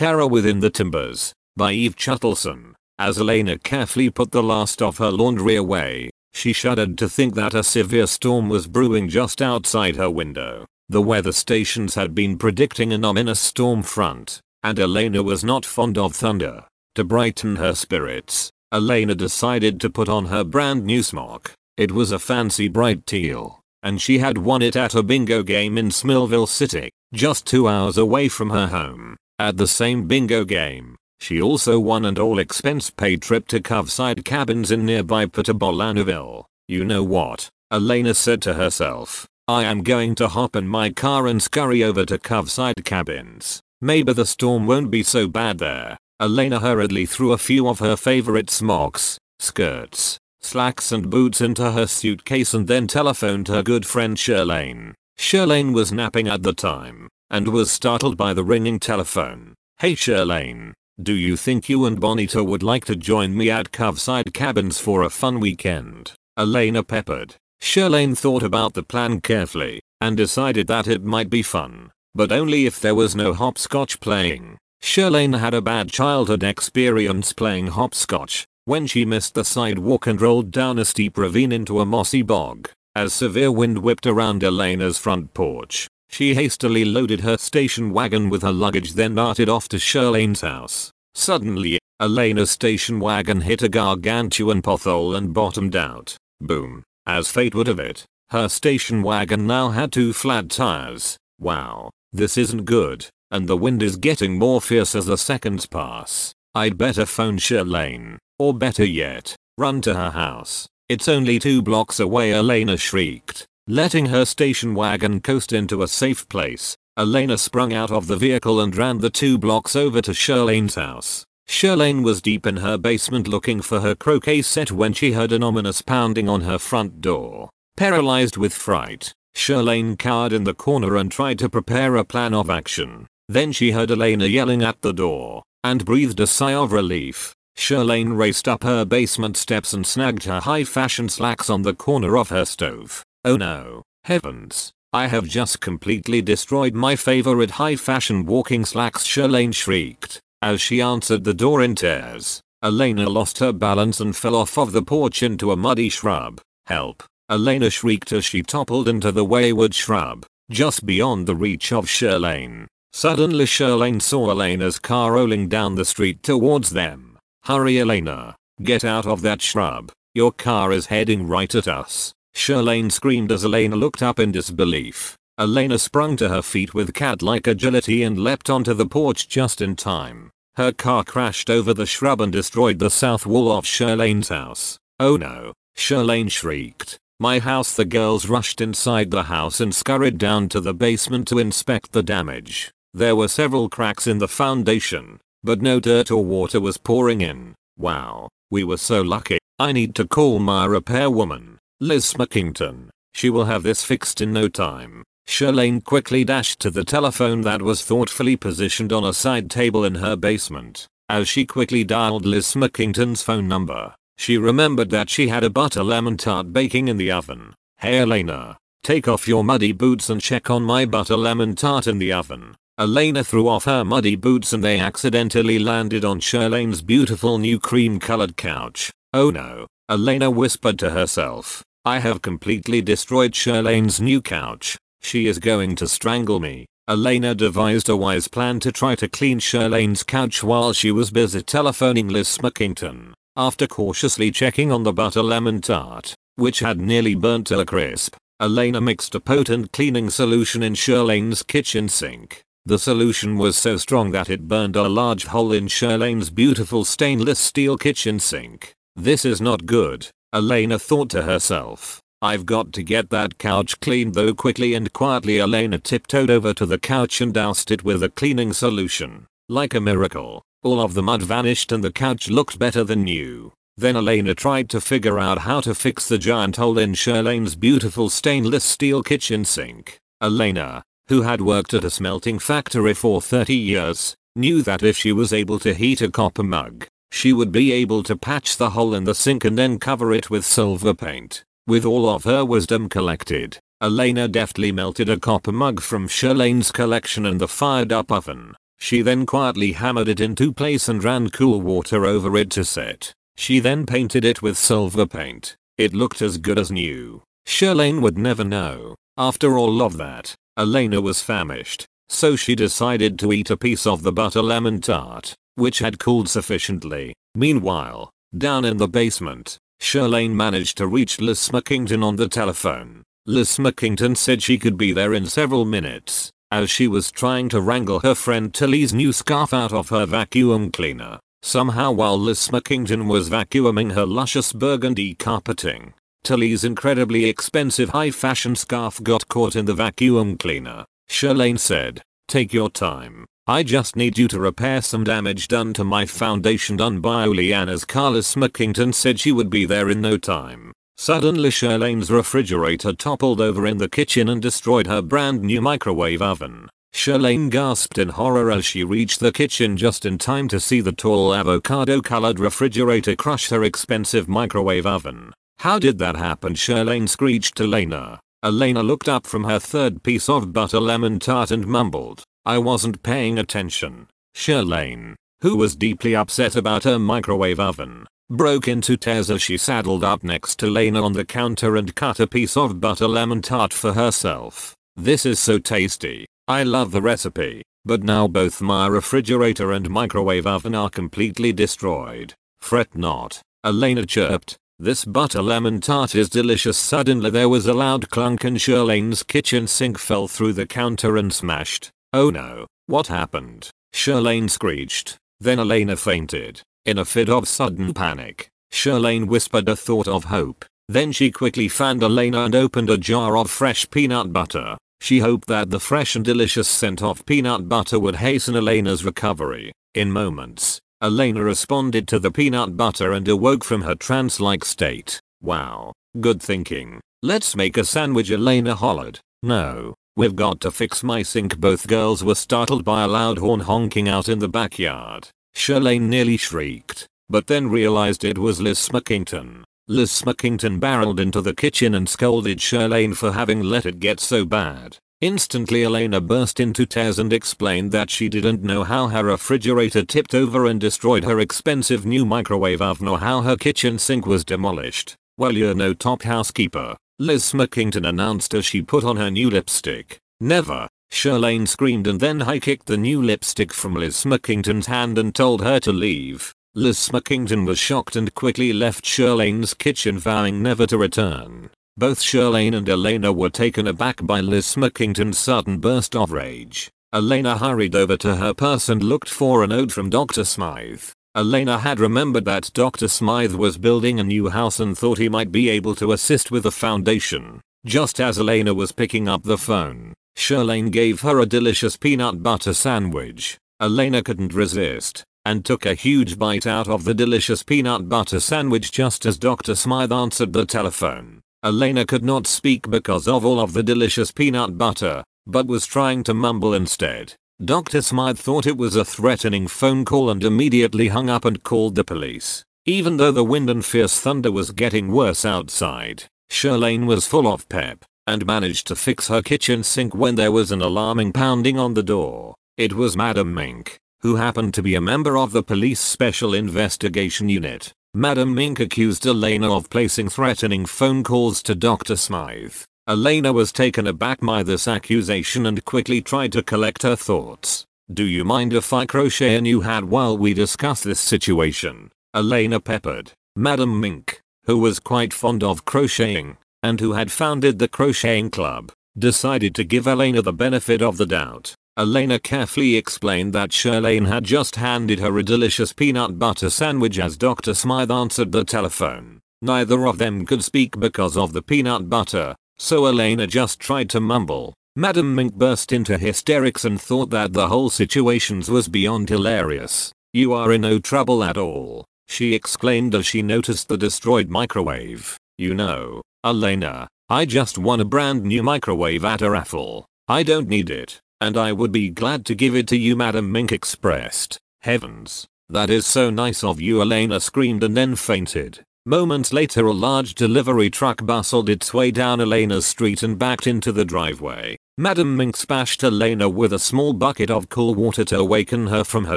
Terror Within the Timbers by Eve Chuttleson. As Elena carefully put the last of her laundry away, she shuddered to think that a severe storm was brewing just outside her window. The weather stations had been predicting an ominous storm front, and Elena was not fond of thunder. To brighten her spirits, Elena decided to put on her brand new smock. It was a fancy bright teal, and she had won it at a bingo game in Smilville City, just 2 hours away from her home. At the same bingo game, she also won an all-expense-paid trip to Coveside Cabins in nearby Puttabolanaville. You know what, Elena said to herself, I am going to hop in my car and scurry over to Coveside Cabins. Maybe the storm won't be so bad there. Elena hurriedly threw a few of her favorite smocks, skirts, slacks and boots into her suitcase and then telephoned her good friend Sherlane. Sherlane was napping at the time, and was startled by the ringing telephone. Hey Sherlane, do you think you and Bonita would like to join me at Coveside Cabins for a fun weekend? Elena peppered. Sherlane thought about the plan carefully, and decided that it might be fun, but only if there was no hopscotch playing. Sherlane had a bad childhood experience playing hopscotch, when she missed the sidewalk and rolled down a steep ravine into a mossy bog. As severe wind whipped around Elena's front porch, she hastily loaded her station wagon with her luggage, then darted off to Sherlane's house. Suddenly, Elena's station wagon hit a gargantuan pothole and bottomed out. Boom. As fate would have it, her station wagon now had two flat tires. Wow, this isn't good. And the wind is getting more fierce as the seconds pass. I'd better phone Sherlane, or better yet, run to her house. It's only 2 blocks away, Elena shrieked, letting her station wagon coast into a safe place. Elena sprung out of the vehicle and ran the 2 blocks over to Sherlane's house. Sherlane was deep in her basement looking for her croquet set when she heard an ominous pounding on her front door. Paralyzed with fright, Sherlane cowered in the corner and tried to prepare a plan of action. Then she heard Elena yelling at the door, and breathed a sigh of relief. Sherlane raced up her basement steps and snagged her high-fashion slacks on the corner of her stove. Oh no, heavens, I have just completely destroyed my favorite high-fashion walking slacks, Sherlane shrieked, as she answered the door in tears. Elena lost her balance and fell off of the porch into a muddy shrub. Help, Elena shrieked as she toppled into the wayward shrub, just beyond the reach of Sherlane. Suddenly Sherlane saw Elena's car rolling down the street towards them. Hurry Elena, get out of that shrub, your car is heading right at us. Sherlane screamed as Elena looked up in disbelief. Elena sprung to her feet with cat-like agility and leapt onto the porch just in time. Her car crashed over the shrub and destroyed the south wall of Sherlane's house. Oh no, Sherlane shrieked. My house. The girls rushed inside the house and scurried down to the basement to inspect the damage. There were several cracks in the foundation, but no dirt or water was pouring in. Wow, we were so lucky. I need to call my repair woman, Liz McKington. She will have this fixed in no time. Sherlane quickly dashed to the telephone that was thoughtfully positioned on a side table in her basement. As she quickly dialed Liz McKington's phone number, she remembered that she had a butter lemon tart baking in the oven. Hey Elena, take off your muddy boots and check on my butter lemon tart in the oven. Elena threw off her muddy boots and they accidentally landed on Sherlane's beautiful new cream-colored couch. Oh no, Elena whispered to herself. I have completely destroyed Sherlane's new couch. She is going to strangle me. Elena devised a wise plan to try to clean Sherlane's couch while she was busy telephoning Liz McKington. After cautiously checking on the butter lemon tart, which had nearly burnt to a crisp, Elena mixed a potent cleaning solution in Sherlane's kitchen sink. The solution was so strong that it burned a large hole in Sherlane's beautiful stainless steel kitchen sink. This is not good, Elena thought to herself. I've got to get that couch cleaned though. Quickly and quietly Elena tiptoed over to the couch and doused it with a cleaning solution. Like a miracle, all of the mud vanished and the couch looked better than new. Then Elena tried to figure out how to fix the giant hole in Sherlane's beautiful stainless steel kitchen sink. Elena, who had worked at a smelting factory for 30 years, knew that if she was able to heat a copper mug, she would be able to patch the hole in the sink and then cover it with silver paint. With all of her wisdom collected, Elena deftly melted a copper mug from Sherlane's collection in the fired-up oven. She then quietly hammered it into place and ran cool water over it to set. She then painted it with silver paint. It looked as good as new. Sherlane would never know. After all of that, Elena was famished, so she decided to eat a piece of the butter lemon tart, which had cooled sufficiently. Meanwhile, down in the basement, Sherlane managed to reach Liz Smokington on the telephone. Liz Smokington said she could be there in several minutes, as she was trying to wrangle her friend Tilly's new scarf out of her vacuum cleaner. Somehow, while Liz Smokington was vacuuming her luscious burgundy carpeting, Tilly's incredibly expensive high-fashion scarf got caught in the vacuum cleaner. Sherlane said, "Take your time. I just need you to repair some damage done to my foundation done by Oleana's." Carlos McKington said she would be there in no time. Suddenly Sherlane's refrigerator toppled over in the kitchen and destroyed her brand new microwave oven. Sherlane gasped in horror as she reached the kitchen just in time to see the tall avocado-colored refrigerator crush her expensive microwave oven. "How did that happen?" Sherlane screeched to Elena. Elena looked up from her third piece of butter lemon tart and mumbled, "I wasn't paying attention." Sherlane, who was deeply upset about her microwave oven, broke into tears as she saddled up next to Elena on the counter and cut a piece of butter lemon tart for herself. "This is so tasty. I love the recipe, but now both my refrigerator and microwave oven are completely destroyed." "Fret not," Elena chirped. "This butter lemon tart is delicious." Suddenly there was a loud clunk and Sherlane's kitchen sink fell through the counter and smashed. "Oh no, what happened?" Sherlane screeched. Then Elena fainted. In a fit of sudden panic, Sherlane whispered a thought of hope. Then she quickly fanned Elena and opened a jar of fresh peanut butter. She hoped that the fresh and delicious scent of peanut butter would hasten Elena's recovery. In moments, Elena responded to the peanut butter and awoke from her trance-like state. "Wow, good thinking. Let's make a sandwich," Elena hollered. "No. We've got to fix my sink." Both girls were startled by a loud horn honking out in the backyard. Sherlane nearly shrieked, but then realized it was Liz Smokington. Liz Smokington barreled into the kitchen and scolded Sherlane for having let it get so bad. Instantly Elena burst into tears and explained that she didn't know how her refrigerator tipped over and destroyed her expensive new microwave oven or how her kitchen sink was demolished. "Well, you're no top housekeeper," Liz McKington announced as she put on her new lipstick. "Never," Sherlane screamed and then high-kicked the new lipstick from Liz Smokington's hand and told her to leave. Liz Smokington was shocked and quickly left Sherlane's kitchen vowing never to return. Both Sherlane and Elena were taken aback by Liz Smokington's sudden burst of rage. Elena hurried over to her purse and looked for a note from Dr. Smythe. Elena had remembered that Dr. Smythe was building a new house and thought he might be able to assist with the foundation. Just as Elena was picking up the phone, Sherlane gave her a delicious peanut butter sandwich. Elena couldn't resist, and took a huge bite out of the delicious peanut butter sandwich just as Dr. Smythe answered the telephone. Elena could not speak because of all of the delicious peanut butter, but was trying to mumble instead. Dr. Smythe thought it was a threatening phone call and immediately hung up and called the police. Even though the wind and fierce thunder was getting worse outside, Sherlane was full of pep, and managed to fix her kitchen sink when there was an alarming pounding on the door. It was Madam Mink, who happened to be a member of the police special investigation unit. Madam Mink accused Elena of placing threatening phone calls to Dr. Smythe. Elena was taken aback by this accusation and quickly tried to collect her thoughts. "Do you mind if I crochet a new hat while we discuss this situation?" Elena peppered. Madam Mink, who was quite fond of crocheting, and who had founded the crocheting club, decided to give Elena the benefit of the doubt. Elena carefully explained that Sherlane had just handed her a delicious peanut butter sandwich as Dr. Smythe answered the telephone. Neither of them could speak because of the peanut butter, so Elena just tried to mumble. Madam Mink burst into hysterics and thought that the whole situation was beyond hilarious. "You are in no trouble at all," she exclaimed as she noticed the destroyed microwave. "You know, Elena, I just won a brand new microwave at a raffle. I don't need it, and I would be glad to give it to you," Madam Mink expressed. "Heavens, that is so nice of you," Elena screamed and then fainted. Moments later, a large delivery truck bustled its way down Elena's street and backed into the driveway. Madam Mink splashed Elena with a small bucket of cool water to awaken her from her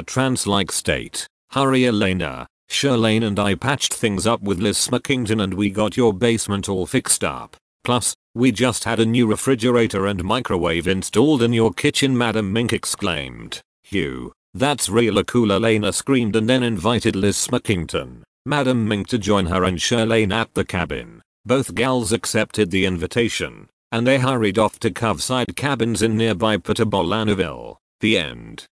trance-like state. "Hurry, Elena. Sherlane and I patched things up with Liz Smokington and we got your basement all fixed up. Plus, we just had a new refrigerator and microwave installed in your kitchen," Madam Mink exclaimed. "Phew, that's really cool," Elena screamed, and then invited Liz Smokington, Madam Mink, to join her and Sherlane at the cabin. Both gals accepted the invitation, and they hurried off to Coveside Cabins in nearby Puttabolanaville. The end.